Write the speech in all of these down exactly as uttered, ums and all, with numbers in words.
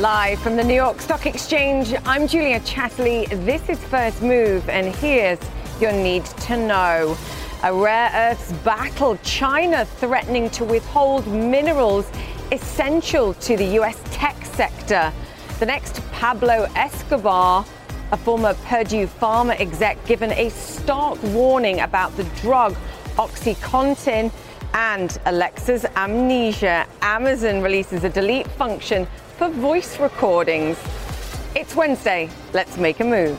Live from the New York Stock Exchange, I'm Julia Chatterley. This is First Move, and here's your need to know. A rare earths battle, China threatening to withhold minerals essential to the U S tech sector. The next, Pablo Escobar, a former Purdue Pharma exec, given a stark warning about the drug OxyContin. And Alexa's amnesia. Amazon releases a delete function for voice recordings. It's Wednesday. Let's make a move.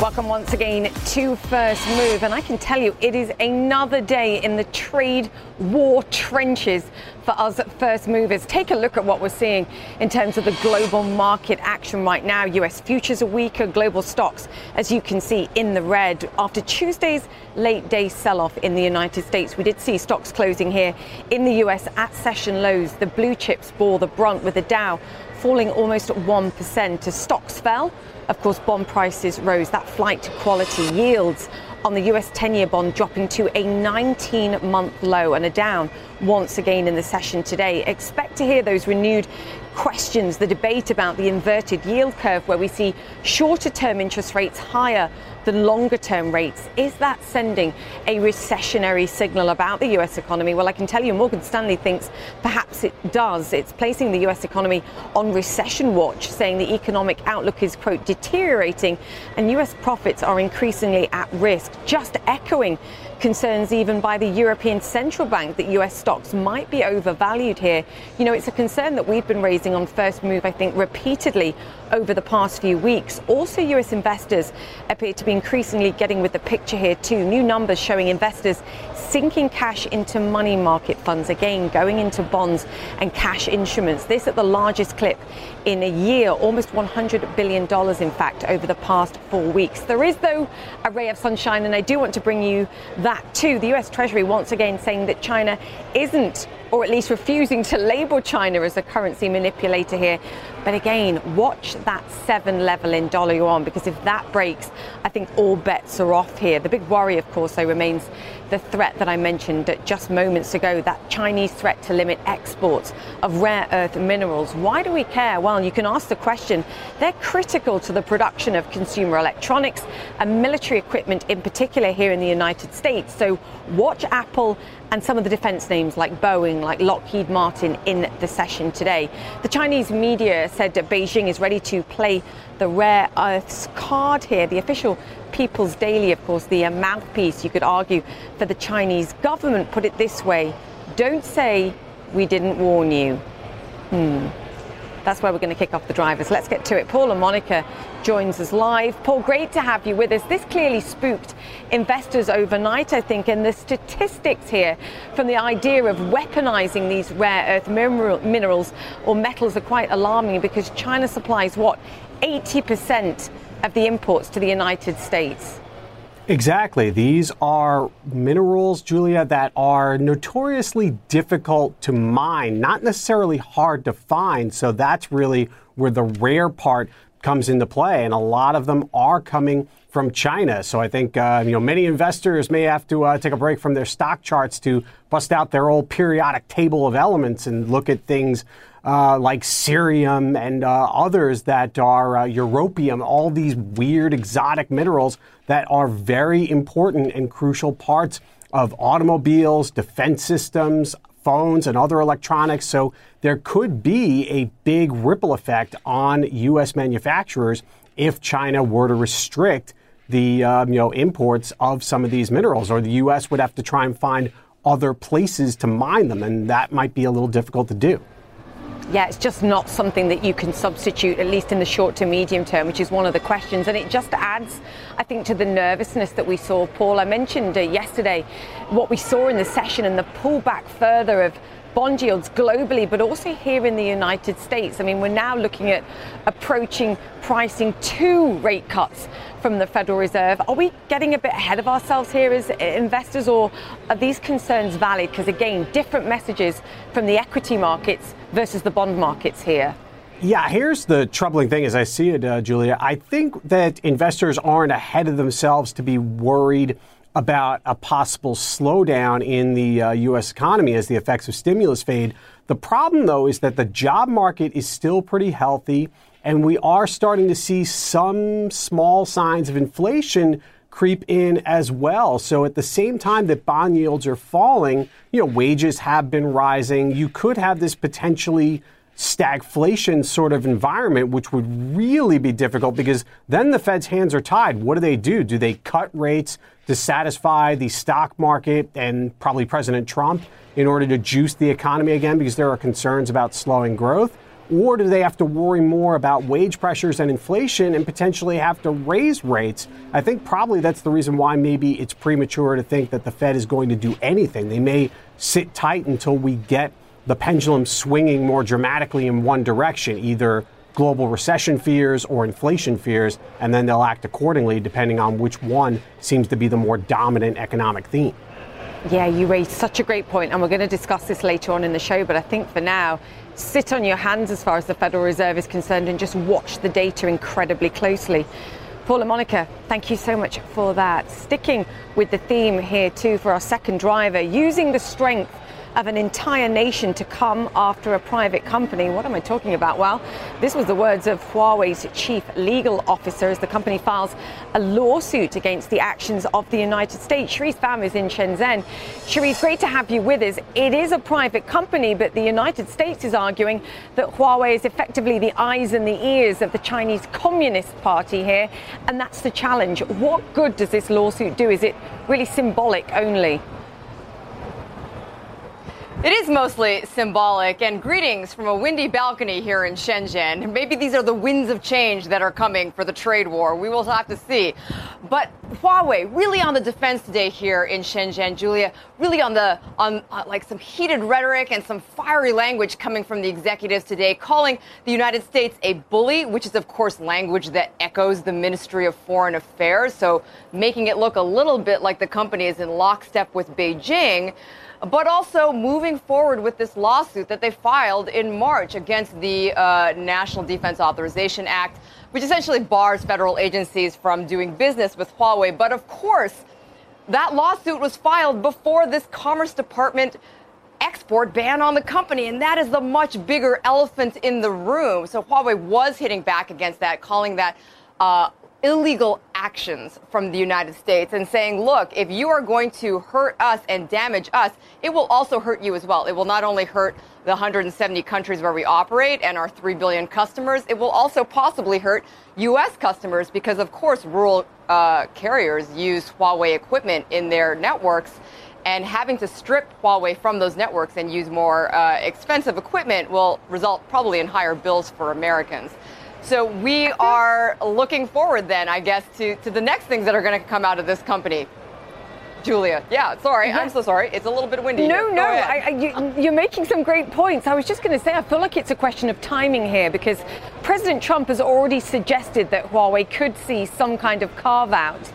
Welcome once again to First Move, and I can tell you it is another day in the trade war trenches for us at First Movers. Take a look at what we're seeing in terms of the global market action right now. U S futures are weaker, global stocks, as you can see, in the red. After Tuesday's late day sell-off in the United States, we did see stocks closing here in the U S at session lows. The blue chips bore the brunt, with the Dow falling almost one percent as stocks fell. Of course, bond prices rose. That flight to quality, yields on the U S ten-year bond dropping to a nineteen-month low and are down once again in the session today. Expect to hear those renewed questions, the debate about the inverted yield curve, where we see shorter-term interest rates higher than longer-term rates. Is that sending a recessionary signal about the U S economy? Well, I can tell you Morgan Stanley thinks perhaps it does. It's placing the U S economy on recession watch, saying the economic outlook is, quote, deteriorating, and U S profits are increasingly at risk, just echoing concerns even by the European Central Bank that U S stocks might be overvalued here. You know, it's a concern that we've been raising on First Move, I think, repeatedly over the past few weeks. Also, U S investors appear to be increasingly getting with the picture here too. New numbers showing investors sinking cash into money market funds, again, going into bonds and cash instruments. This at the largest clip in a year, almost one hundred billion dollars, in fact, over the past four weeks. There is, though, a ray of sunshine, and I do want to bring you that too. The U S Treasury once again saying that China isn't, or at least refusing to label China as a currency manipulator here. But again, watch that seven level in dollar yuan, because if that breaks, I think all bets are off here. The big worry, of course, though, remains the threat that I mentioned just moments ago, that Chinese threat to limit exports of rare earth minerals. Why do we care? Well, you can ask the question. They're critical to the production of consumer electronics and military equipment in particular here in the United States. So watch Apple and some of the defense names like Boeing, like Lockheed Martin, in the session today. The Chinese media said that Beijing is ready to play the rare earths card here. The official People's Daily, of course, the mouthpiece, you could argue, for the Chinese government, put it this way: don't say we didn't warn you. Hmm. That's where we're going to kick off the drivers. Let's get to it. Paul La Monica joins us live. Paul, great to have you with us. This clearly spooked investors overnight, I think, and the statistics here from the idea of weaponizing these rare earth minerals or metals are quite alarming, because China supplies, what, eighty percent of the imports to the United States. Exactly. These are minerals, Julia, that are notoriously difficult to mine, not necessarily hard to find. So that's really where the rare part comes into play. And a lot of them are coming from China. So I think uh, you know, many investors may have to uh, take a break from their stock charts to bust out their old periodic table of elements and look at things Uh, like cerium and uh, others that are uh, europium, all these weird exotic minerals that are very important and crucial parts of automobiles, defense systems, phones, and other electronics. So there could be a big ripple effect on U S manufacturers if China were to restrict the um, you know, imports of some of these minerals, or the U S would have to try and find other places to mine them, and that might be a little difficult to do. Yeah, it's just not something that you can substitute, at least in the short to medium term, which is one of the questions. And it just adds, I think, to the nervousness that we saw, Paul. I mentioned uh, yesterday what we saw in the session and the pullback further of bond yields globally, but also here in the United States. I mean, we're now looking at approaching pricing two rate cuts from the Federal Reserve. Are we getting a bit ahead of ourselves here as investors, or are these concerns valid? Because again, different messages from the equity markets versus the bond markets here. Yeah, here's the troubling thing as I see it, uh, Julia. I think that investors aren't ahead of themselves to be worried about a possible slowdown in the uh, U S economy as the effects of stimulus fade. The problem, though, is that the job market is still pretty healthy, and we are starting to see some small signs of inflation creep in as well. So at the same time that bond yields are falling, you know, wages have been rising. You could have this potentially stagflation sort of environment, which would really be difficult because then the Fed's hands are tied. What do they do? Do they cut rates to satisfy the stock market and probably President Trump in order to juice the economy again because there are concerns about slowing growth? Or do they have to worry more about wage pressures and inflation and potentially have to raise rates? I think probably that's the reason why maybe it's premature to think that the Fed is going to do anything. They may sit tight until we get the pendulum swinging more dramatically in one direction, either global recession fears or inflation fears, and then they'll act accordingly depending on which one seems to be the more dominant economic theme. Yeah, you raised such a great point, and we're going to discuss this later on in the show, but I think for now, sit on your hands as far as the Federal Reserve is concerned and just watch the data incredibly closely. Paul La Monica, thank you so much for that. Sticking with the theme here too for our second driver, using the strength of an entire nation to come after a private company. What am I talking about? Well, this was the words of Huawei's chief legal officer as the company files a lawsuit against the actions of the United States. Cherise Pham is in Shenzhen. Cherise, great to have you with us. It is a private company, but the United States is arguing that Huawei is effectively the eyes and the ears of the Chinese Communist Party here, and that's the challenge. What good does this lawsuit do? Is it really symbolic only? It is mostly symbolic, and greetings from a windy balcony here in Shenzhen. Maybe these are the winds of change that are coming for the trade war. We will have to see. But Huawei really on the defense today here in Shenzhen, Julia, really on the on uh, like some heated rhetoric and some fiery language coming from the executives today, calling the United States a bully, which is, of course, language that echoes the Ministry of Foreign Affairs. So making it look a little bit like the company is in lockstep with Beijing, but also moving forward with this lawsuit that they filed in March against the uh, National Defense Authorization Act, which essentially bars federal agencies from doing business with Huawei. But of course, that lawsuit was filed before this Commerce Department export ban on the company, and that is the much bigger elephant in the room. So Huawei was hitting back against that, calling that uh, illegal actions from the United States and saying, look, if you are going to hurt us and damage us, it will also hurt you as well. It will not only hurt the one hundred seventy countries where we operate and our three billion customers, it will also possibly hurt U S customers because, of course, rural uh, carriers use Huawei equipment in their networks, and having to strip Huawei from those networks and use more uh, expensive equipment will result probably in higher bills for Americans. So we are looking forward then, I guess, to, to the next things that are going to come out of this company. Julia, yeah, sorry, yeah. I'm so sorry. It's a little bit windy. No, no, I, I, you, you're making some great points. I was just going to say, I feel like it's a question of timing here because President Trump has already suggested that Huawei could see some kind of carve-out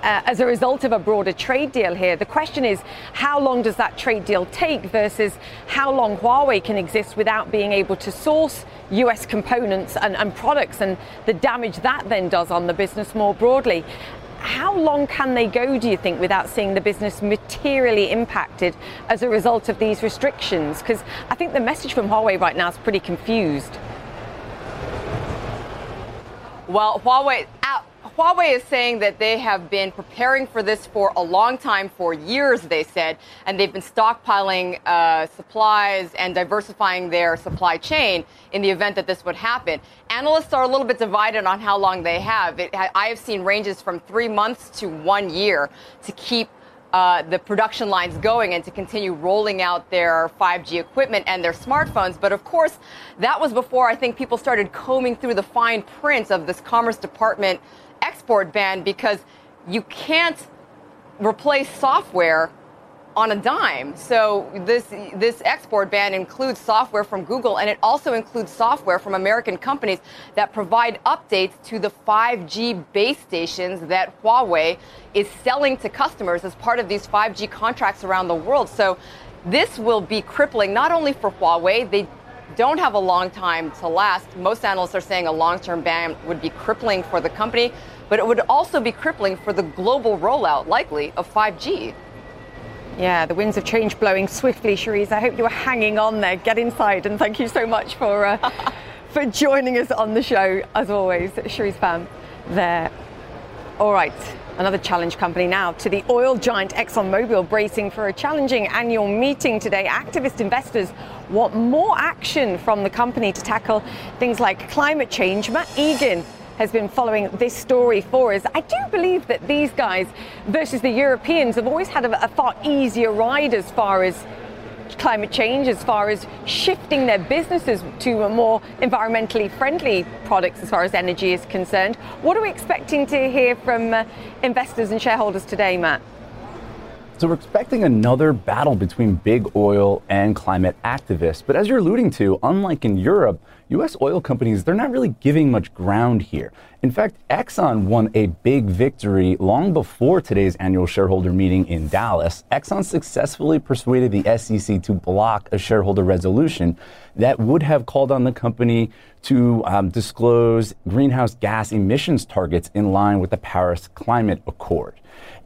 Uh, as a result of a broader trade deal here. The question is, how long does that trade deal take versus how long Huawei can exist without being able to source U S components and, and products and the damage that then does on the business more broadly. How long can they go, do you think, without seeing the business materially impacted as a result of these restrictions? Because I think the message from Huawei right now is pretty confused. Well, Huawei... out. Huawei is saying that they have been preparing for this for a long time, for years, they said, and they've been stockpiling uh, supplies and diversifying their supply chain in the event that this would happen. Analysts are a little bit divided on how long they have. It, I have seen ranges from three months to one year to keep uh, the production lines going and to continue rolling out their five G equipment and their smartphones. But of course, that was before I think people started combing through the fine print of this Commerce Department export ban, because you can't replace software on a dime. So this this export ban includes software from Google, and it also includes software from American companies that provide updates to the five G base stations that Huawei is selling to customers as part of these five G contracts around the world. So this will be crippling not only for Huawei. They don't have a long time to last. Most analysts are saying a long-term ban would be crippling for the company, but it would also be crippling for the global rollout, likely, of five G. Yeah, the winds of change blowing swiftly, Cherise. I hope you are hanging on there. Get inside, and thank you so much for uh, for joining us on the show, as always. Cherise Pham there. All right, another challenge company now to the oil giant ExxonMobil, bracing for a challenging annual meeting today. Activist investors want more action from the company to tackle things like climate change. Matt Egan has been following this story for us. I do believe that these guys versus the Europeans have always had a, a far easier ride as far as climate change, as far as shifting their businesses to a more environmentally friendly products as far as energy is concerned. What are we expecting to hear from uh, investors and shareholders today, Matt? So we're expecting another battle between big oil and climate activists. But as you're alluding to, unlike in Europe, U S oil companies, they're not really giving much ground here. In fact, Exxon won a big victory long before today's annual shareholder meeting in Dallas. Exxon successfully persuaded the S E C to block a shareholder resolution that would have called on the company to um, disclose greenhouse gas emissions targets in line with the Paris Climate Accord.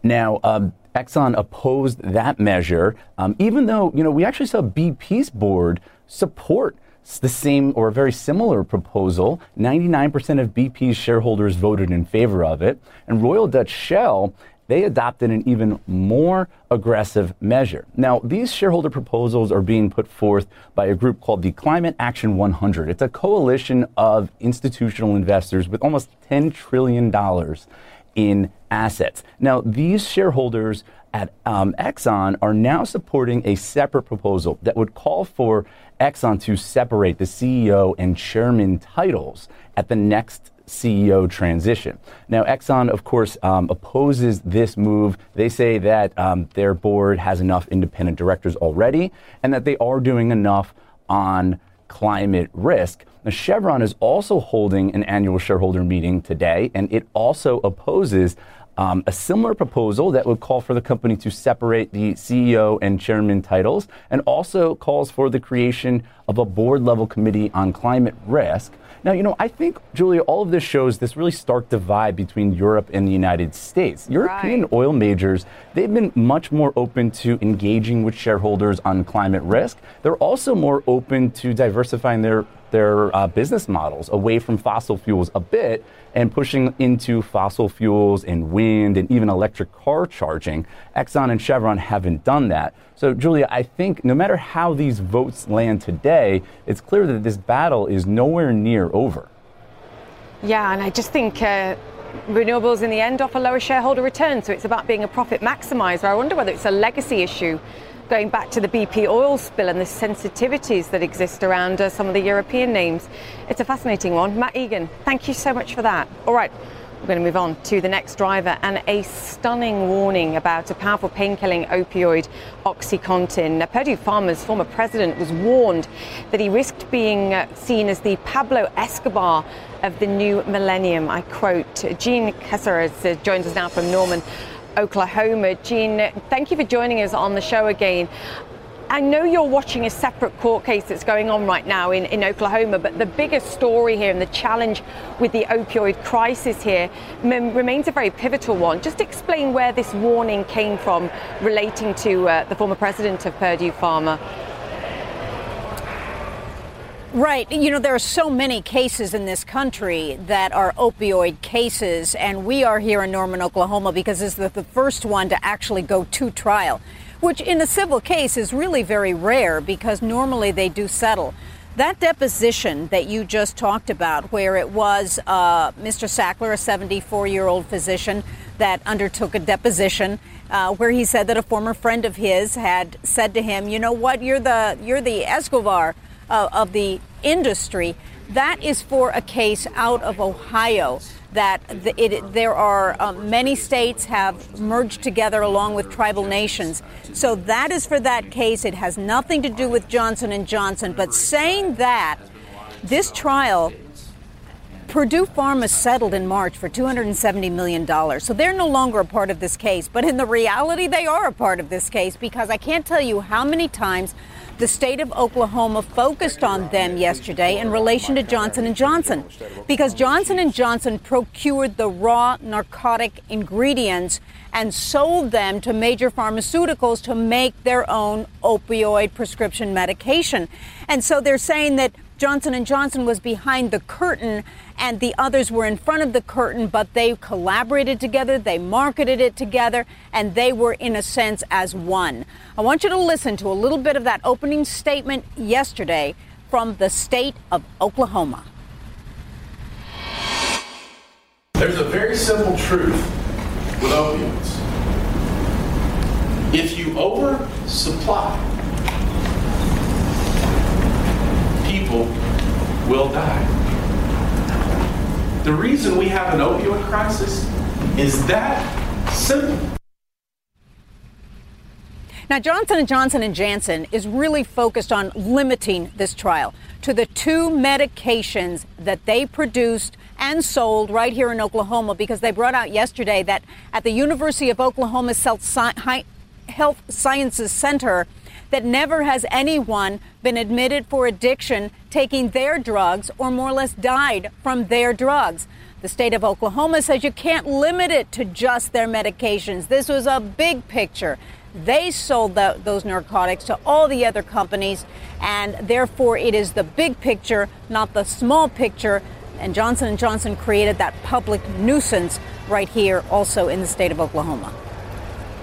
Now, um, Exxon opposed that measure, um, even though, you know, we actually saw B P's board support the same or a very similar proposal. ninety-nine percent of B P's shareholders voted in favor of it. And Royal Dutch Shell, they adopted an even more aggressive measure. Now, these shareholder proposals are being put forth by a group called the Climate Action one hundred. It's a coalition of institutional investors with almost ten trillion dollars in assets. Now, these shareholders at um, Exxon are now supporting a separate proposal that would call for Exxon to separate the C E O and chairman titles at the next C E O transition. Now, Exxon, of course, um, opposes this move. They say that um, their board has enough independent directors already and that they are doing enough on climate risk. Now, Chevron is also holding an annual shareholder meeting today, and it also opposes um, a similar proposal that would call for the company to separate the C E O and chairman titles, and also calls for the creation of a board-level committee on climate risk. Now, you know, I think, Julia, all of this shows this really stark divide between Europe and the United States. European right. oil majors, they've been much more open to engaging with shareholders on climate risk. They're also more open to diversifying their their uh, business models away from fossil fuels a bit and pushing into fossil fuels and wind and even electric car charging. Exxon and Chevron haven't done that. So, Julia, I think no matter how these votes land today, it's clear that this battle is nowhere near over. Yeah, and I just think uh, renewables in the end offer lower shareholder returns, so it's about being a profit maximizer. I wonder whether it's a legacy issue going back to the B P oil spill and the sensitivities that exist around uh, some of the European names. It's a fascinating one. Matt Egan, thank you so much for that. All right, we're going to move on to the next driver and a stunning warning about a powerful pain-killing opioid, OxyContin. Now, Purdue Pharma's former president was warned that he risked being uh, seen as the Pablo Escobar of the new millennium. I quote. Jean Casarez uh, joins us now from Norman, Oklahoma. Jean, thank you for joining us on the show again. I know you're watching a separate court case that's going on right now in, in Oklahoma, but the bigger story here and the challenge with the opioid crisis here m- remains a very pivotal one. Just explain where this warning came from relating to uh, the former president of Purdue Pharma. Right. You know, there are so many cases in this country that are opioid cases, and we are here in Norman, Oklahoma, because this is the first one to actually go to trial, which in a civil case is really very rare because normally they do settle. That deposition that you just talked about, where it was uh, Mister Sackler, a seventy-four-year-old physician, that undertook a deposition uh, where he said that a former friend of his had said to him, you know what, you're the you're the Escobar Uh, of the industry. That is for a case out of Ohio that the, it, there are uh, many states have merged together along with tribal nations. So that is for that case. It has nothing to do with Johnson and Johnson. But saying that, this trial Purdue Pharma settled in March for two hundred seventy million dollars, so they're no longer a part of this case. But in the reality, they are a part of this case, because I can't tell you how many times the state of Oklahoma focused on them yesterday in relation to Johnson and Johnson, because Johnson and Johnson procured the raw narcotic ingredients and sold them to major pharmaceuticals to make their own opioid prescription medication. And so they're saying that Johnson and Johnson was behind the curtain and the others were in front of the curtain, but they collaborated together, they marketed it together, and they were, in a sense, as one. I want you to listen to a little bit of that opening statement yesterday from the state of Oklahoma. There's a very simple truth with opioids. If you oversupply, people will die. The reason we have an opioid crisis is that simple. Now, Johnson and Johnson and Janssen is really focused on limiting this trial to the two medications that they produced and sold right here in Oklahoma, because they brought out yesterday that at the University of Oklahoma Health Sciences Center, that never has anyone been admitted for addiction taking their drugs or more or less died from their drugs. The state of Oklahoma says you can't limit it to just their medications. This was a big picture. They sold the, those narcotics to all the other companies, and therefore it is the big picture, not the small picture. And Johnson and Johnson created that public nuisance right here also in the state of Oklahoma.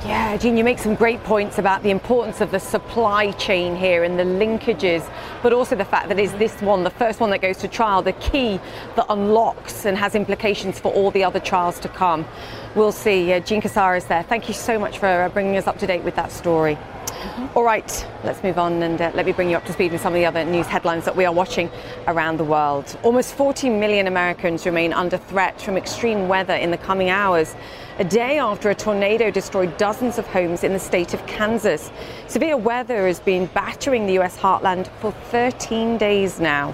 Yeah, Jean, you make some great points about the importance of the supply chain here and the linkages, but also the fact that it's this one, the first one that goes to trial, the key that unlocks and has implications for all the other trials to come. We'll see. Uh, Jean Casarez there. Thank you so much for uh, bringing us up to date with that story. Mm-hmm. All right, let's move on and uh, let me bring you up to speed with some of the other news headlines that we are watching around the world. Almost forty million Americans remain under threat from extreme weather in the coming hours, a day after a tornado destroyed dozens of homes in the state of Kansas. Severe weather has been battering the U S heartland for thirteen days now.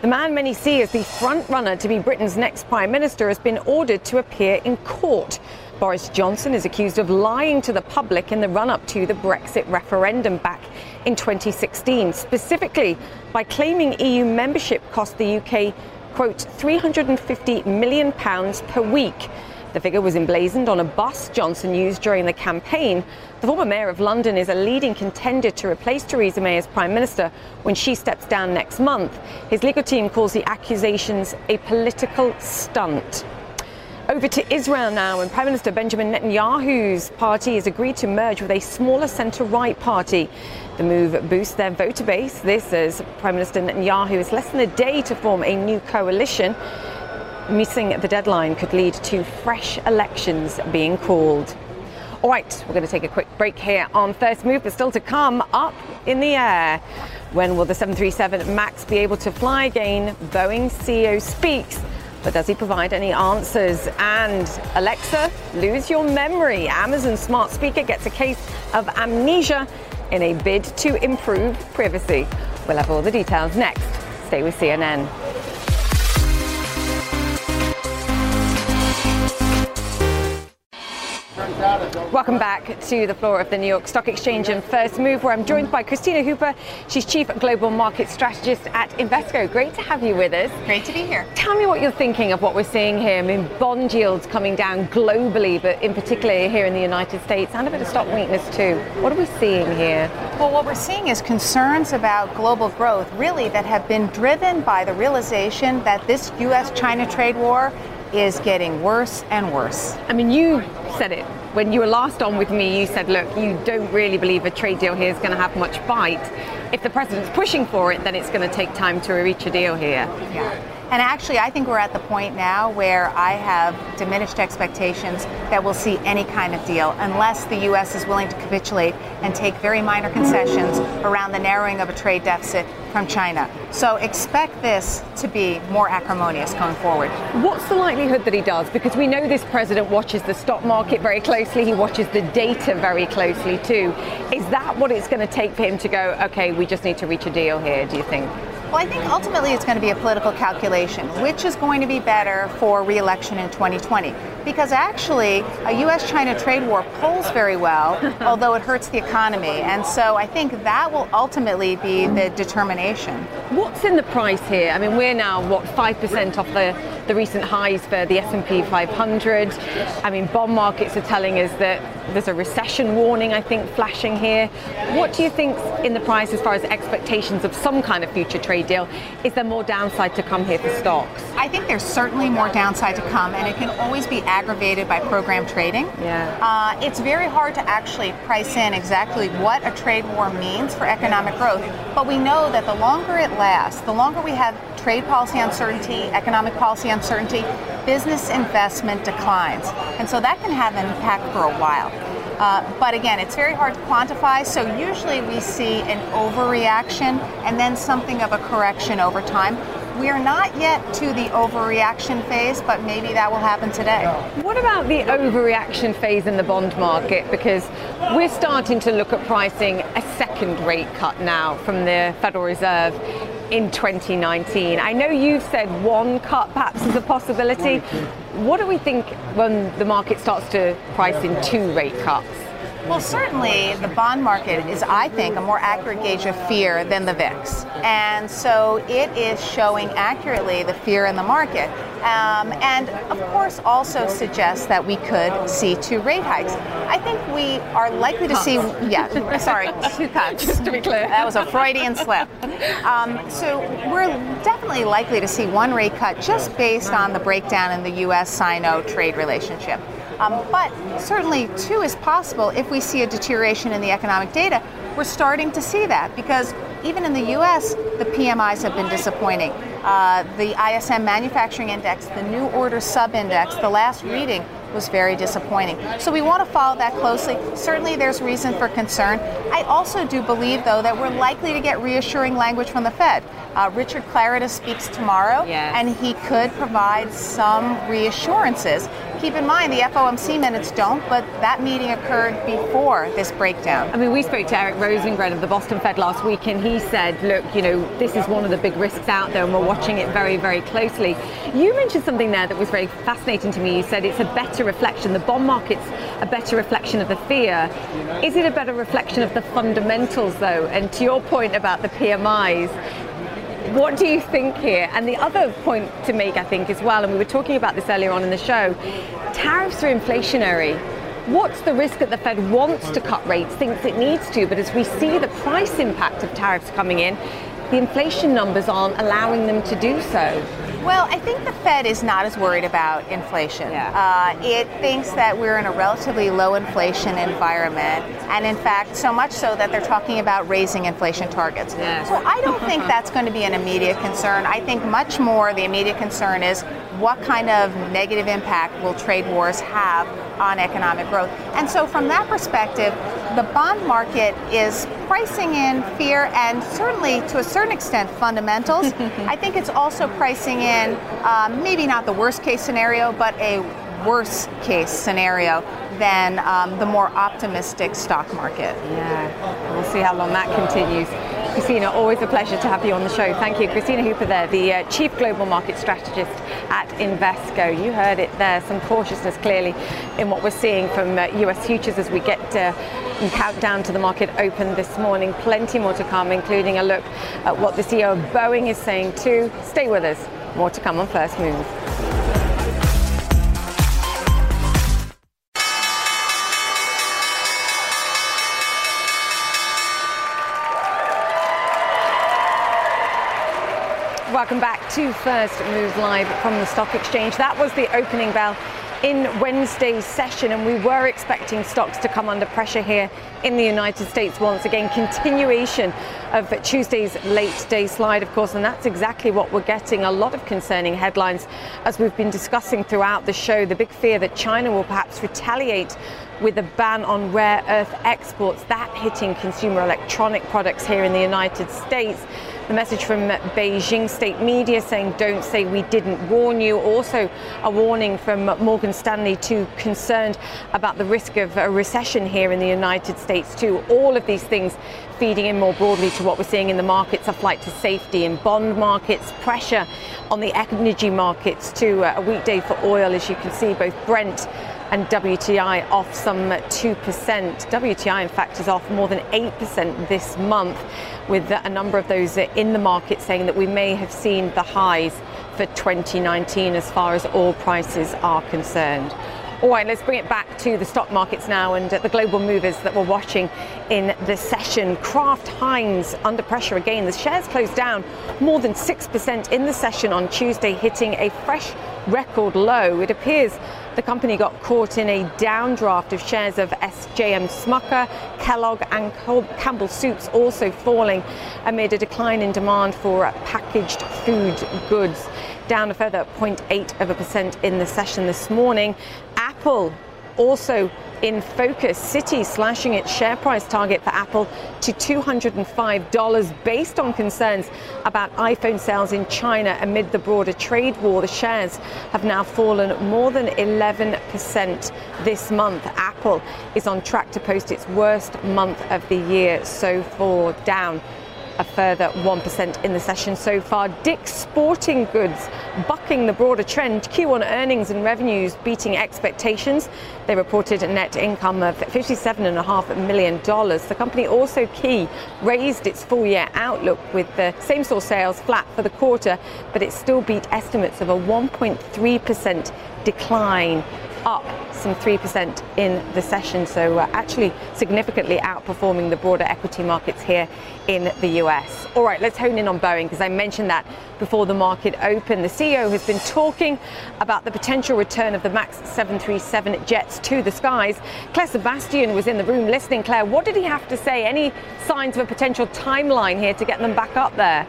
The man many see as the front-runner to be Britain's next prime minister has been ordered to appear in court. Boris Johnson is accused of lying to the public in the run-up to the Brexit referendum back in twenty sixteen, specifically by claiming E U membership cost the U K, quote, three hundred fifty million pounds per week. The figure was emblazoned on a bus Johnson used during the campaign. The former mayor of London is a leading contender to replace Theresa May as Prime Minister when she steps down next month. His legal team calls the accusations a political stunt. Over to Israel now, and Prime Minister Benjamin Netanyahu's party has agreed to merge with a smaller centre-right party. The move boosts their voter base. This as Prime Minister Netanyahu has less than a day to form a new coalition. Missing the deadline could lead to fresh elections being called. All right, we're going to take a quick break here on First Move, but still to come, up in the air. When will the seven thirty-seven MAX be able to fly again? Boeing C E O speaks, but does he provide any answers? And Alexa, lose your memory. Amazon smart speaker gets a case of amnesia in a bid to improve privacy. We'll have all the details next. Stay with C N N. Welcome back to the floor of the New York Stock Exchange and First Move, where I'm joined by Christina Hooper. She's Chief Global Market Strategist at Invesco. Great to have you with us. Great to be here. Tell me what you're thinking of what we're seeing here. I mean, bond yields coming down globally, but in particular here in the United States, and a bit of stock weakness too. What are we seeing here? Well, what we're seeing is concerns about global growth, really, that have been driven by the realization that this U S China trade war is getting worse and worse. I mean, you said it when you were last on with me. You said, look, you don't really believe a trade deal here is going to have much bite. If the president's pushing for it, then it's going to take time to reach a deal here. Yeah. And actually, I think we're at the point now where I have diminished expectations that we'll see any kind of deal unless the U S is willing to capitulate and take very minor concessions around the narrowing of a trade deficit from China. So expect this to be more acrimonious going forward. What's the likelihood that he does? Because we know this president watches the stock market very closely. He watches the data very closely, too. Is that what it's going to take for him to go, OK, we just need to reach a deal here, do you think? Well, I think ultimately it's going to be a political calculation, which is going to be better for re-election in twenty twenty. Because actually, a U S China trade war polls very well, although it hurts the economy. And so I think that will ultimately be the determination. What's in the price here? I mean, we're now, what, five percent off the, the recent highs for the S and P five hundred. I mean, bond markets are telling us that there's a recession warning, I think, flashing here. What do you think's in the price as far as expectations of some kind of future trade deal? Is there more downside to come here for stocks? I think there's certainly more downside to come, and it can always be aggravated by program trading. Yeah. Uh, it's very hard to actually price in exactly what a trade war means for economic growth, but we know that the longer it lasts, the longer we have trade policy uncertainty, economic policy uncertainty, business investment declines. And so that can have an impact for a while. Uh, but again, it's very hard to quantify, so usually we see an overreaction and then something of a correction over time. We are not yet to the overreaction phase, but maybe that will happen today. What about the overreaction phase in the bond market? Because we're starting to look at pricing a second rate cut now from the Federal Reserve in twenty nineteen. I know you've said one cut perhaps is a possibility. What do we think when the market starts to price in two rate cuts? Well, certainly the bond market is, I think, a more accurate gauge of fear than the V I X. And so it is showing accurately the fear in the market. Um, and of course also suggests that we could see two rate hikes. I think we are likely to see, yeah, sorry, two cuts. Just to be clear. That was a Freudian slip. Um, so we're definitely likely to see one rate cut just based on the breakdown in the U S Sino trade relationship. Um, but certainly two is possible if we see a deterioration in the economic data. We're starting to see that because even in the U S, the P M Is have been disappointing. Uh, the I S M Manufacturing Index, the New Order Sub-Index, the last reading was very disappointing. So we want to follow that closely. Certainly there's reason for concern. I also do believe, though, that we're likely to get reassuring language from the Fed. Uh, Richard Clarida speaks tomorrow, yes, and he could provide some reassurances. Keep in mind, the F O M C minutes don't, but that meeting occurred before this breakdown. I mean, we spoke to Eric Rosengren of the Boston Fed last week, and he said, look, you know, this is one of the big risks out there, and we're watching it very, very closely. You mentioned something there that was very fascinating to me. You said it's a better reflection. The bond market's a better reflection of the fear. Is it a better reflection of the fundamentals, though? And to your point about the P M Is, what do you think here? And the other point to make, I think, as well, and we were talking about this earlier on in the show, tariffs are inflationary. What's the risk that the Fed wants to cut rates, thinks it needs to, but as we see the price impact of tariffs coming in, the inflation numbers aren't allowing them to do so? Well, I think the Fed is not as worried about inflation. Yeah. Uh, it thinks that we're in a relatively low inflation environment, and in fact, so much so that they're talking about raising inflation targets. Yes. So I don't think that's going to be an immediate concern. I think much more the immediate concern is what kind of negative impact will trade wars have on economic growth. And so from that perspective, the bond market is pricing in fear and certainly, to a certain extent, fundamentals. I think it's also pricing in um, maybe not the worst case scenario, but a worse case scenario than um, the more optimistic stock market. Yeah, we'll see how long that continues. Christina, always a pleasure to have you on the show. Thank you. Christina Hooper there, the uh, Chief Global Market Strategist at Invesco. You heard it there, some cautiousness clearly in what we're seeing from uh, U S futures as we get uh, and count down to the market open this morning. Plenty more to come, including a look at what the C E O of Boeing is saying too. Stay with us. More to come on First Move. Welcome back to First Move Live from the Stock Exchange. That was the opening bell in Wednesday's session, and we were expecting stocks to come under pressure here in the United States once again. Continuation of Tuesday's late day slide, of course, and that's exactly what we're getting. A lot of concerning headlines, as we've been discussing throughout the show. The big fear that China will perhaps retaliate with a ban on rare earth exports, that hitting consumer electronic products here in the United States. The message from Beijing state media saying, don't say we didn't warn you. Also a warning from Morgan Stanley too, concerned about the risk of a recession here in the United States too. All of these things feeding in more broadly to what we're seeing in the markets, a flight to safety in bond markets, pressure on the energy markets too. A weekday for oil, as you can see, both Brent and W T I off some two percent. W T I, in fact, is off more than eight percent this month, with a number of those in the market saying that we may have seen the highs for twenty nineteen as far as oil prices are concerned. All right, let's bring it back to the stock markets now and the global movers that we're watching in the session. Kraft Heinz under pressure again. The shares closed down more than six percent in the session on Tuesday, hitting a fresh record low. It appears the company got caught in a downdraft of shares of S J M Smucker, Kellogg and Campbell Soups also falling amid a decline in demand for packaged food goods. Down a further zero point eight of a percent in the session this morning. Apple also in focus. Citi slashing its share price target for Apple to two hundred five dollars based on concerns about iPhone sales in China amid the broader trade war. The shares have now fallen more than eleven percent this month. Apple is on track to post its worst month of the year so far, down a further one percent in the session so far. Dick's Sporting Goods bucking the broader trend. Q one earnings and revenues beating expectations. They reported a net income of fifty-seven point five million dollars. The company also key raised its full year outlook with the same-store sales flat for the quarter, but it still beat estimates of a one point three percent decline, up some three percent in the session, so uh, actually significantly outperforming the broader equity markets here in the U S. All right, let's hone in on Boeing, because I mentioned that before the market opened. The C E O has been talking about the potential return of the MAX seven thirty-seven jets to the skies. Claire Sebastian was in the room listening. Claire, what did he have to say? Any signs of a potential timeline here to get them back up there?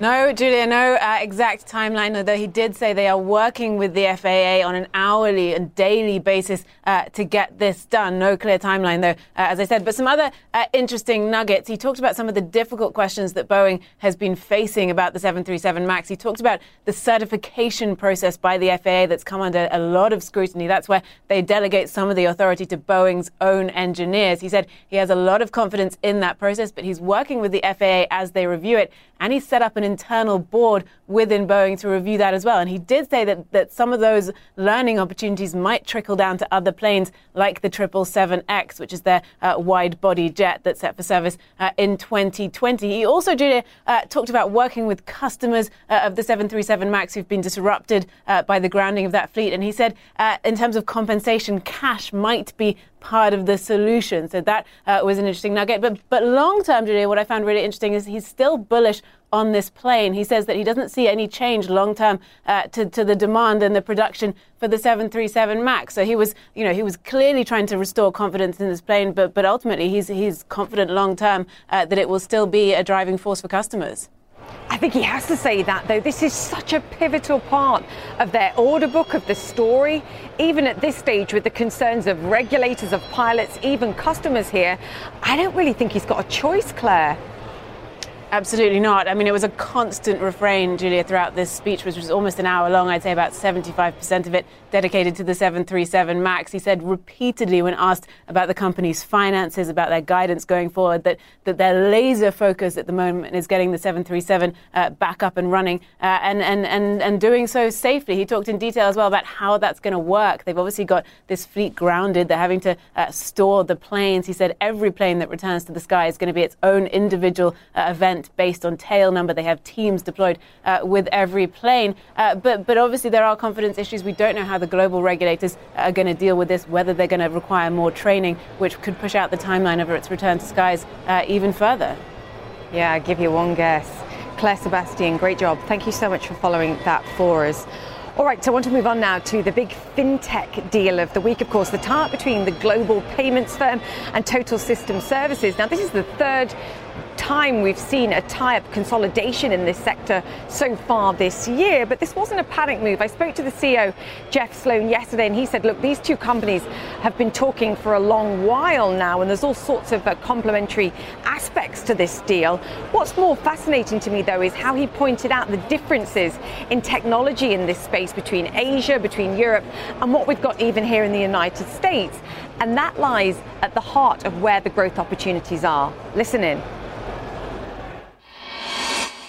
No, Julia, no uh, exact timeline, although he did say they are working with the F A A on an hourly and daily basis uh, to get this done. No clear timeline, though, uh, as I said. But some other uh, interesting nuggets. He talked about some of the difficult questions that Boeing has been facing about the seven thirty-seven MAX. He talked about the certification process by the F A A that's come under a lot of scrutiny. That's where they delegate some of the authority to Boeing's own engineers. He said he has a lot of confidence in that process, but he's working with the F A A as they review it. And he's set up an internal board within Boeing to review that as well. And he did say that, that some of those learning opportunities might trickle down to other planes like the triple seven X, which is their uh, wide-body jet that's set for service uh, in twenty twenty. He also, Julia, uh, talked about working with customers uh, of the seven thirty-seven MAX who've been disrupted uh, by the grounding of that fleet. And he said, uh, in terms of compensation, cash might be part of the solution. So that uh, was an interesting nugget. But, but long-term, Julia, what I found really interesting is he's still bullish on this plane. He says that he doesn't see any change long term uh, to, to the demand and the production for the seven thirty-seven MAX. So he was, you know, he was clearly trying to restore confidence in this plane, but but ultimately he's he's confident long term uh, that it will still be a driving force for customers. I think he has to say that, though. This is such a pivotal part of their order book, of the story. Even at this stage, with the concerns of regulators, of pilots, even customers here, I don't really think he's got a choice, Claire. Absolutely not. I mean, it was a constant refrain, Julia, throughout this speech, which was almost an hour long. I'd say about seventy-five percent of it dedicated to the seven thirty-seven MAX. He said repeatedly when asked about the company's finances, about their guidance going forward, that, that their laser focus at the moment is getting the seven thirty-seven uh, back up and running uh, and, and, and, and doing so safely. He talked in detail as well about how that's going to work. They've obviously got this fleet grounded. They're having to uh, store the planes. He said every plane that returns to the sky is going to be its own individual uh, event based on tail number. They have teams deployed uh, with every plane. Uh, but, but obviously there are confidence issues. We don't know how the global regulators are going to deal with this, whether they're going to require more training, which could push out the timeline of its return to skies uh, even further. Yeah, I give you one guess. Claire Sebastian, great job. Thank you so much for following that for us. All right, so I want to move on now to the big fintech deal of the week, of course, the tie-up between the Global Payments firm and Total System Services. Now, this is the third time we've seen a tie-up consolidation in this sector so far this year, but this wasn't a panic move. I spoke to the C E O, Jeff Sloan, yesterday, and he said, look, these two companies have been talking for a long while now, and there's all sorts of uh, complementary aspects to this deal. What's more fascinating to me, though, is how he pointed out the differences in technology in this space between Asia, between Europe, and what we've got even here in the United States. And that lies at the heart of where the growth opportunities are. Listen in.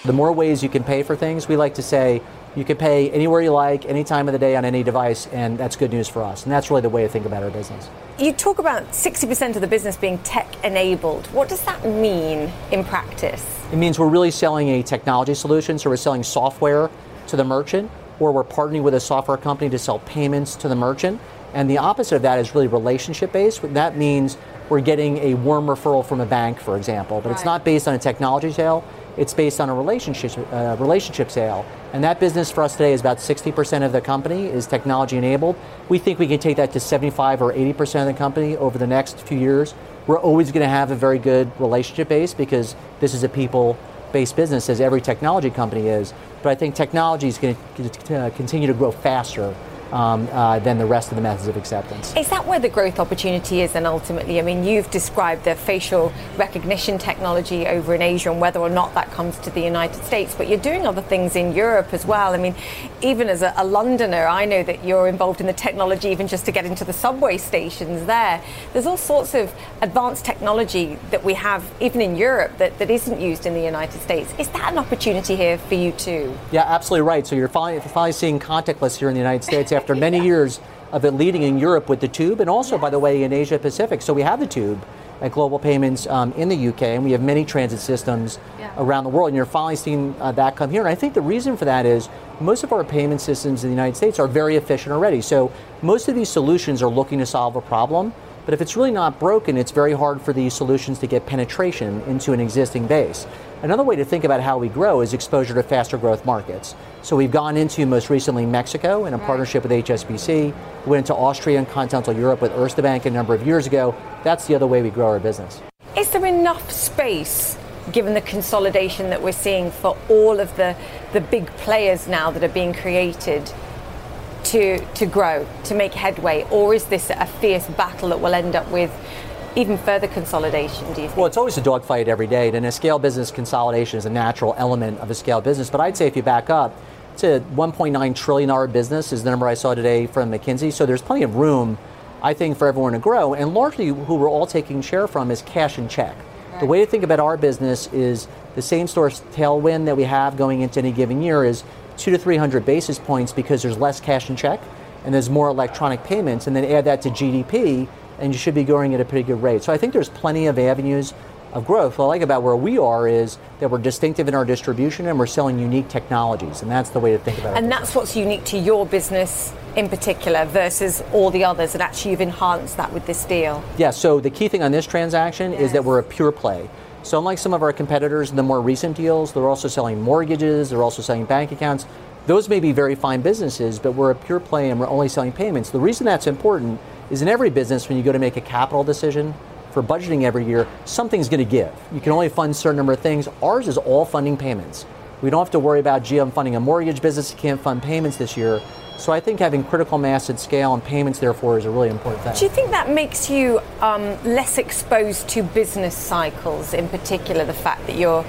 The more ways you can pay for things, we like to say you can pay anywhere you like, any time of the day on any device, and that's good news for us. And that's really the way to think about our business. You talk about sixty percent of the business being tech-enabled. What does that mean in practice? It means we're really selling a technology solution, so we're selling software to the merchant, or we're partnering with a software company to sell payments to the merchant. And the opposite of that is really relationship-based. That means we're getting a warm referral from a bank, for example, but right. It's not based on a technology sale. It's based on a relationship uh, relationship sale. And that business for us today is about sixty percent of the company is technology-enabled. We think we can take that to seventy-five or eighty percent of the company over the next few years. We're always going to have a very good relationship base because this is a people-based business, as every technology company is. But I think technology is going to continue to grow faster Um, uh, than the rest of the methods of acceptance. Is that where the growth opportunity is then ultimately? I mean, you've described the facial recognition technology over in Asia and whether or not that comes to the United States, but you're doing other things in Europe as well. I mean, even as a, a Londoner, I know that you're involved in the technology even just to get into the subway stations there. There's all sorts of advanced technology that we have even in Europe that, that isn't used in the United States. Is that an opportunity here for you too? Yeah, absolutely right. So you're finally, finally seeing contactless here in the United States after many yeah. years of it leading in Europe with the tube, and also, yes. by the way, in Asia Pacific. So we have the tube at Global Payments um, in the U K, and we have many transit systems yeah. around the world, and you're finally seeing uh, that come here. And I think the reason for that is most of our payment systems in the United States are very efficient already. So most of these solutions are looking to solve a problem, but if it's really not broken, it's very hard for these solutions to get penetration into an existing base. Another way to think about how we grow is exposure to faster growth markets. So we've gone into, most recently, Mexico in a right. partnership with H S B C. We went into Austria and continental Europe with Erste Bank a number of years ago. That's the other way we grow our business. Is there enough space, given the consolidation that we're seeing, for all of the, the big players now that are being created to, to grow, to make headway? Or is this a fierce battle that will end up with even further consolidation, do you think? Well, it's always a dogfight every day, and in a scale business, consolidation is a natural element of a scale business. But I'd say if you back up, it's a one point nine trillion dollars business is the number I saw today from McKinsey. So there's plenty of room, I think, for everyone to grow. And largely who we're all taking share from is cash and check. Right. The way to think about our business is the same source tailwind that we have going into any given year is two to three hundred basis points because there's less cash and check and there's more electronic payments, and then add that to G D P, and you should be growing at a pretty good rate. So I think there's plenty of avenues of growth. What I like about where we are is that we're distinctive in our distribution and we're selling unique technologies, and that's the way to think about it. And that's what's unique to your business in particular versus all the others, and actually you've enhanced that with this deal. Yeah, so the key thing on this transaction yes. is that we're a pure play. So unlike some of our competitors in the more recent deals, they're also selling mortgages, they're also selling bank accounts. Those may be very fine businesses, but we're a pure play and we're only selling payments. The reason that's important is in every business, when you go to make a capital decision for budgeting every year, something's going to give. You can only fund a certain number of things. Ours is all funding payments. We don't have to worry about, gee, I'm funding a mortgage business, you can't fund payments this year. So I think having critical mass at scale and payments, therefore, is a really important thing. Do you think that makes you um, less exposed to business cycles, in particular the fact that you're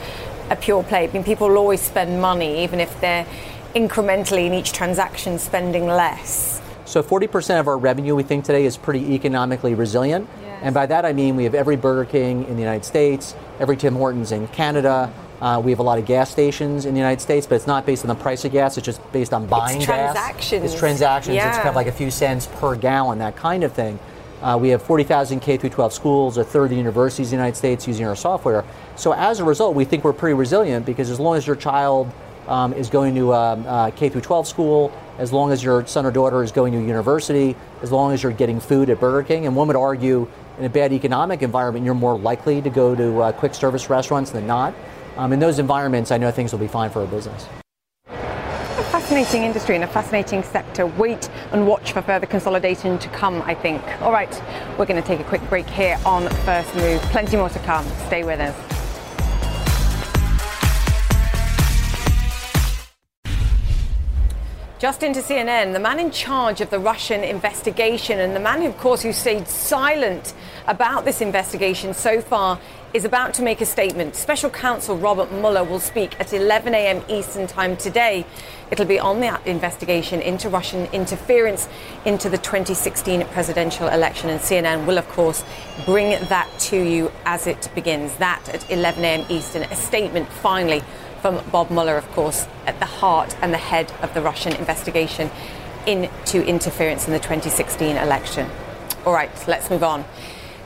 a pure play? I mean, people will always spend money, even if they're incrementally in each transaction spending less. So forty percent of our revenue, we think today, is pretty economically resilient. Yes. And by that I mean we have every Burger King in the United States, every Tim Hortons in Canada. Uh, we have a lot of gas stations in the United States, but it's not based on the price of gas. It's just based on buying it's gas. Transactions. It's transactions. Yeah. It's kind of like a few cents per gallon, that kind of thing. Uh, we have forty thousand K through twelve schools, a third of the universities in the United States using our software. So as a result, we think we're pretty resilient because as long as your child um, is going to um, uh, K through twelve school, as long as your son or daughter is going to university, as long as you're getting food at Burger King. And one would argue in a bad economic environment, you're more likely to go to uh, quick service restaurants than not. Um, in those environments, I know things will be fine for our business. A fascinating industry and a fascinating sector. Wait and watch for further consolidation to come, I think. All right, we're going to take a quick break here on First Move. Plenty more to come. Stay with us. Just into C N N, the man in charge of the Russian investigation and the man, of course, who stayed silent about this investigation so far is about to make a statement. Special counsel Robert Mueller will speak at eleven a.m. Eastern time today. It'll be on the investigation into Russian interference into the twenty sixteen presidential election. And C N N will, of course, bring that to you as it begins. That at eleven a.m. Eastern, a statement finally from Bob Mueller, of course, at the heart and the head of the Russian investigation into interference in the twenty sixteen election. All right, let's move on.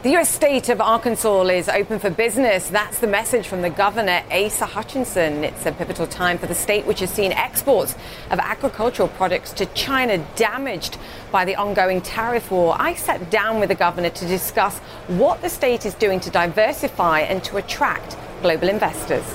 The U S state of Arkansas is open for business. That's the message from the governor, Asa Hutchinson. It's a pivotal time for the state, which has seen exports of agricultural products to China damaged by the ongoing tariff war. I sat down with the governor to discuss what the state is doing to diversify and to attract global investors.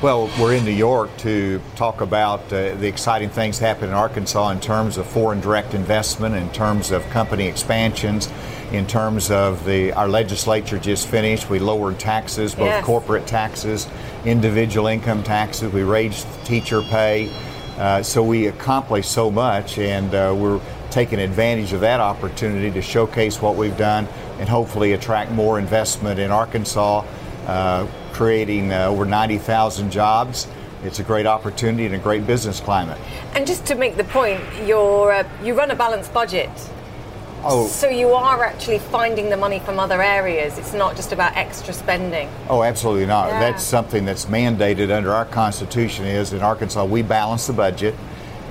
Well, we're in New York to talk about uh, the exciting things happening in Arkansas in terms of foreign direct investment, in terms of company expansions, in terms of the our legislature just finished. We lowered taxes, both yes. corporate taxes, individual income taxes. We raised teacher pay. Uh, so we accomplished so much, and uh, we're taking advantage of that opportunity to showcase what we've done and hopefully attract more investment in Arkansas. Uh, creating uh, over ninety thousand jobs. It's a great opportunity and a great business climate. And just to make the point, you're, uh, you run a balanced budget. Oh. So you are actually finding the money from other areas. It's not just about extra spending. Oh, absolutely not. Yeah. That's something that's mandated under our Constitution is in Arkansas, we balance the budget.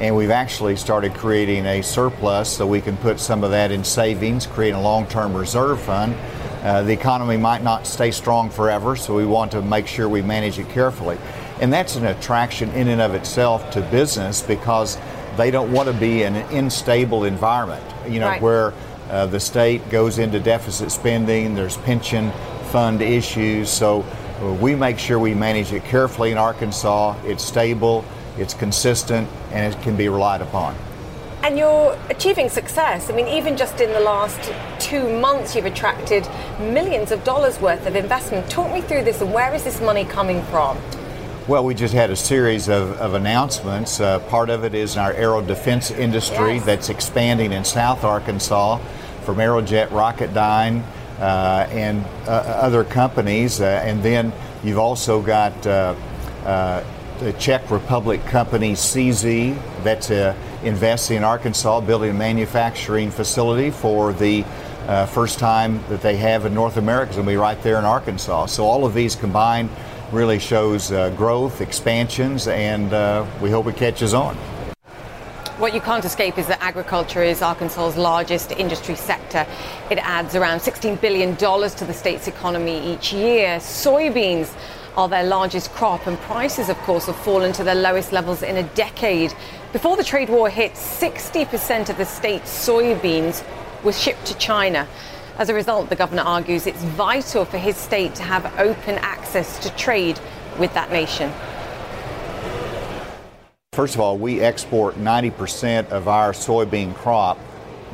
And we've actually started creating a surplus so we can put some of that in savings, create a long-term reserve fund. Uh, the economy might not stay strong forever, so we want to make sure we manage it carefully. And that's an attraction in and of itself to business because they don't want to be in an unstable environment, you know, right. where uh, the state goes into deficit spending, there's pension fund issues. So uh, we make sure we manage it carefully in Arkansas. It's stable, it's consistent, and it can be relied upon. And you're achieving success. I mean, even just in the last two months, you've attracted millions of dollars worth of investment. Talk me through this, and where is this money coming from? Well, we just had a series of, of announcements. Uh, part of it is in our aero defense industry yes. that's expanding in South Arkansas from Aerojet, Rocketdyne, uh, and uh, other companies. Uh, and then you've also got uh, uh, the Czech Republic company C Z that's a investing in Arkansas, building a manufacturing facility for the uh, first time that they have in North America. It's going to be right there in Arkansas. So all of these combined really shows uh, growth, expansions, and uh, we hope it catches on. What you can't escape is that agriculture is Arkansas's largest industry sector. It adds around sixteen billion dollars to the state's economy each year. Soybeans are their largest crop, and prices, of course, have fallen to their lowest levels in a decade. Before the trade war hit, sixty percent of the state's soybeans was shipped to China. As a result, the governor argues it's vital for his state to have open access to trade with that nation. First of all, we export ninety percent of our soybean crop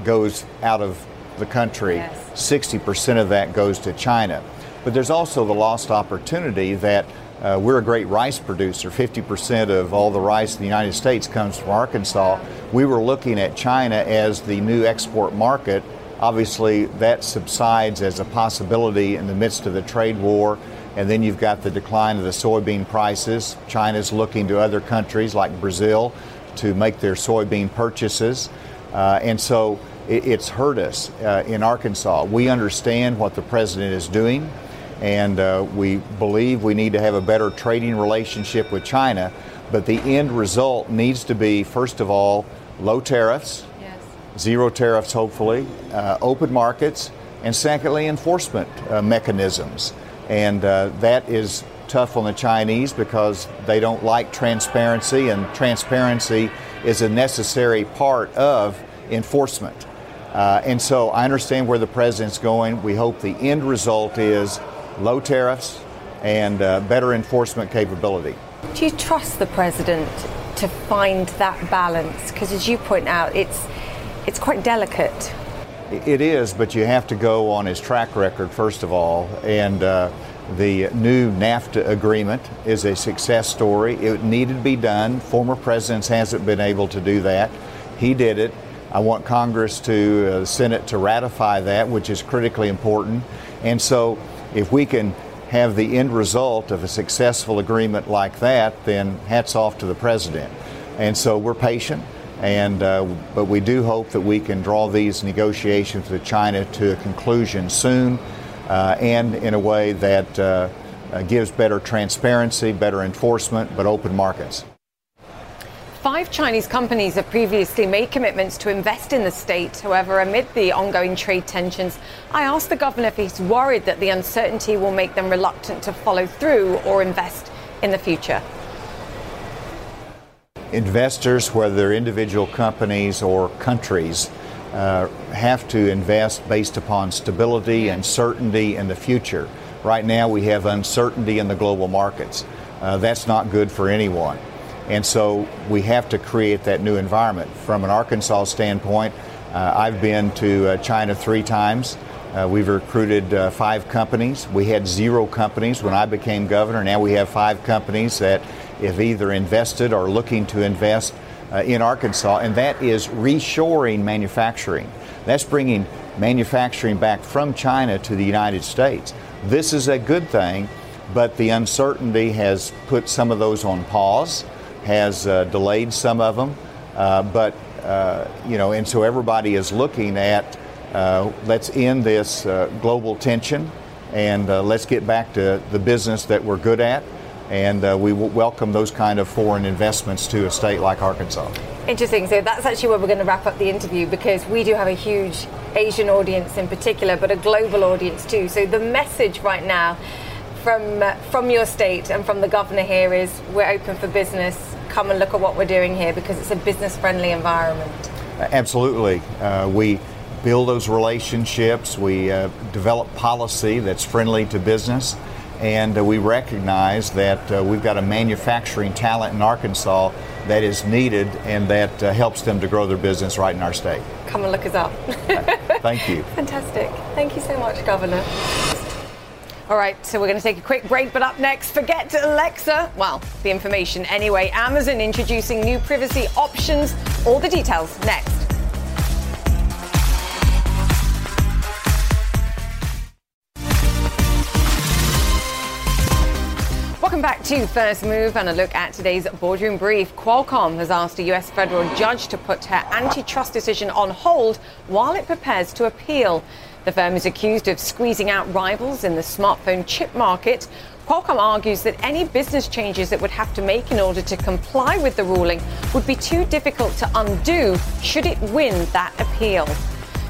goes out of the country. Yes. sixty percent of that goes to China. But there's also the lost opportunity that Uh, we're a great rice producer. fifty percent of all the rice in the United States comes from Arkansas. We were looking at China as the new export market. Obviously, that subsides as a possibility in the midst of the trade war. And then you've got the decline of the soybean prices. China's looking to other countries like Brazil to make their soybean purchases. Uh, and so it, it's hurt us uh, in Arkansas. We understand what the president is doing. And uh, we believe we need to have a better trading relationship with China. But the end result needs to be, first of all, low tariffs, yes. zero tariffs, hopefully, uh, open markets, and secondly, enforcement uh, mechanisms. And uh, that is tough on the Chinese because they don't like transparency, and transparency is a necessary part of enforcement. Uh, and so I understand where the president's going. We hope the end result is low tariffs and uh, better enforcement capability. Do you trust the president to find that balance? Because as you point out, it's it's quite delicate. It is, but you have to go on his track record, first of all. And uh, The new NAFTA agreement is a success story. It needed to be done. Former presidents hasn't been able to do that. He did it. I want Congress to, uh, the Senate to ratify that, which is critically important. And so if we can have the end result of a successful agreement like that, then hats off to the president. And so we're patient, and uh, but we do hope that we can draw these negotiations with China to a conclusion soon, uh, and in a way that uh, gives better transparency, better enforcement, but open markets. Five Chinese companies have previously made commitments to invest in the state. However, amid the ongoing trade tensions, I asked the governor if he's worried that the uncertainty will make them reluctant to follow through or invest in the future. Investors, whether they're individual companies or countries, uh, have to invest based upon stability and certainty in the future. Right now, we have uncertainty in the global markets. Uh, that's not good for anyone. And so we have to create that new environment. From an Arkansas standpoint, uh, I've been to uh, China three times. Uh, we've recruited uh, five companies. We had zero companies when I became governor. Now we have five companies that have either invested or looking to invest uh, in Arkansas. And that is reshoring manufacturing. That's bringing manufacturing back from China to the United States. This is a good thing, but the uncertainty has put some of those on pause. has uh, delayed some of them, uh, but, uh, you know, and so everybody is looking at, uh, let's end this uh, global tension, and uh, let's get back to the business that we're good at, and uh, we w- welcome those kind of foreign investments to a state like Arkansas. Interesting. So that's actually where we're going to wrap up the interview, because we do have a huge Asian audience in particular, but a global audience too. So the message right now from uh, from your state and from the governor here is, we're open for business. Come and look at what we're doing here, because it's a business-friendly environment. Absolutely. Uh, we build those relationships. We uh, develop policy that's friendly to business. And uh, we recognize that uh, we've got a manufacturing talent in Arkansas that is needed, and that uh, helps them to grow their business right in our state. Come and look us up. Thank you. Fantastic. Thank you so much, Governor. All right, so we're going to take a quick break, but up next, forget Alexa. Well, the information anyway. Amazon introducing new privacy options. All the details next. Welcome back to First Move and a look at today's boardroom brief. Qualcomm has asked a U S federal judge to put her antitrust decision on hold while it prepares to appeal. The firm is accused of squeezing out rivals in the smartphone chip market. Qualcomm argues that any business changes it would have to make in order to comply with the ruling would be too difficult to undo should it win that appeal.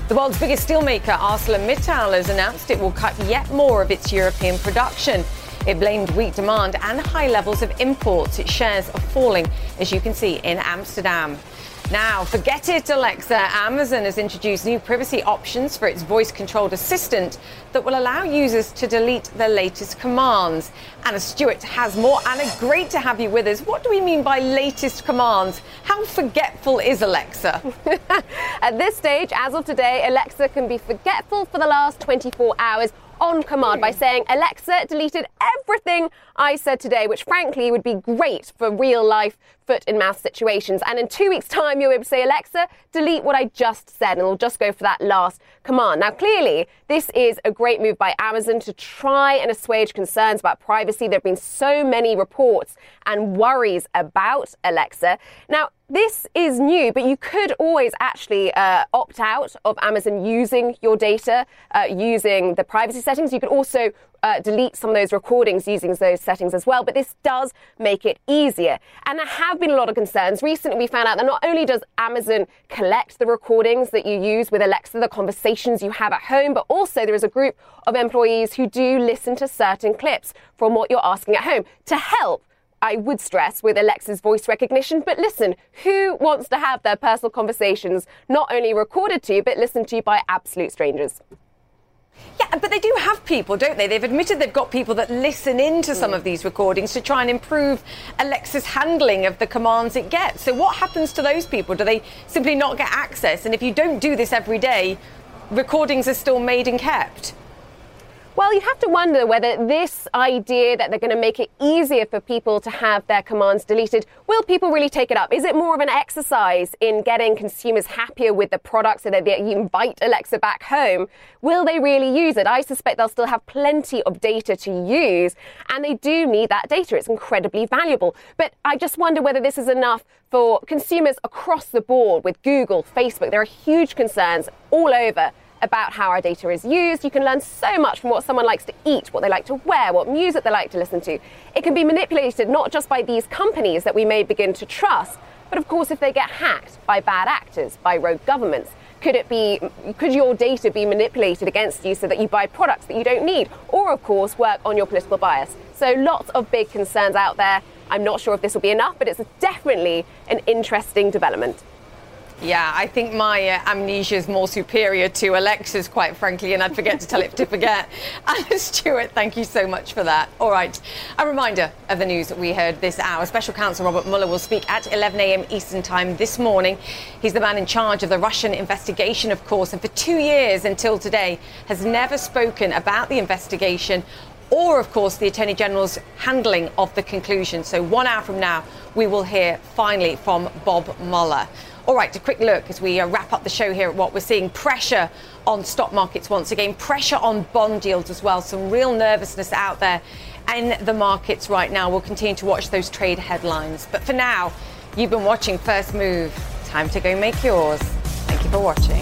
The world's biggest steelmaker, ArcelorMittal, has announced it will cut yet more of its European production. It blamed weak demand and high levels of imports. Its shares are falling, as you can see in Amsterdam. Now, forget it, Alexa. Amazon has introduced new privacy options for its voice-controlled assistant that will allow users to delete their latest commands. Anna Stewart has more. Anna, great to have you with us. What do we mean by latest commands? How forgetful is Alexa? At this stage, as of today, Alexa can be forgetful for the last twenty-four hours on command by saying, Alexa deleted everything I said today, which frankly would be great for real life foot in mouth situations. And in two weeks time, you'll be able to say, Alexa, delete what I just said, and we'll just go for that last command. Now, clearly, this is a great move by Amazon to try and assuage concerns about privacy. There have been so many reports and worries about Alexa. Now, this is new, but you could always actually uh, opt out of Amazon using your data, uh, using the privacy settings. You could also uh, delete some of those recordings using those settings as well, but this does make it easier. And there have been a lot of concerns. Recently, we found out that not only does Amazon collect the recordings that you use with Alexa, the conversations you have at home, but also there is a group of employees who do listen to certain clips from what you're asking at home to help, I would stress, with Alexa's voice recognition. But listen, who wants to have their personal conversations not only recorded to, but listened to by absolute strangers? Yeah, but they do have people, don't they? They've admitted they've got people that listen into some of these recordings to try and improve Alexa's handling of the commands it gets. So what happens to those people? Do they simply not get access? And if you don't do this every day, recordings are still made and kept? Well, you have to wonder whether this idea that they're going to make it easier for people to have their commands deleted, will people really take it up? Is it more of an exercise in getting consumers happier with the product so that they invite Alexa back home? Will they really use it? I suspect they'll still have plenty of data to use, and they do need that data. It's incredibly valuable. But I just wonder whether this is enough for consumers across the board with Google, Facebook. There are huge concerns all over about how our data is used. You can learn so much from what someone likes to eat, what they like to wear, what music they like to listen to. It can be manipulated not just by these companies that we may begin to trust, but of course if they get hacked by bad actors, by rogue governments, could it be, could your data be manipulated against you so that you buy products that you don't need, or of course work on your political bias? So lots of big concerns out there. I'm not sure if this will be enough, but it's definitely an interesting development. Yeah, I think my uh, amnesia is more superior to Alexa's, quite frankly, and I'd forget to tell it to forget. Anna Stewart, thank you so much for that. All right, a reminder of the news that we heard this hour. Special Counsel Robert Mueller will speak at eleven a.m. Eastern Time this morning. He's the man in charge of the Russian investigation, of course, and for two years until today has never spoken about the investigation or, of course, the Attorney General's handling of the conclusion. So one hour from now, we will hear finally from Bob Mueller. All right, a quick look as we wrap up the show here at what we're seeing. Pressure on stock markets once again, pressure on bond yields as well. Some real nervousness out there in the markets right now. We'll continue to watch those trade headlines. But for now, you've been watching First Move. Time to go make yours. Thank you for watching.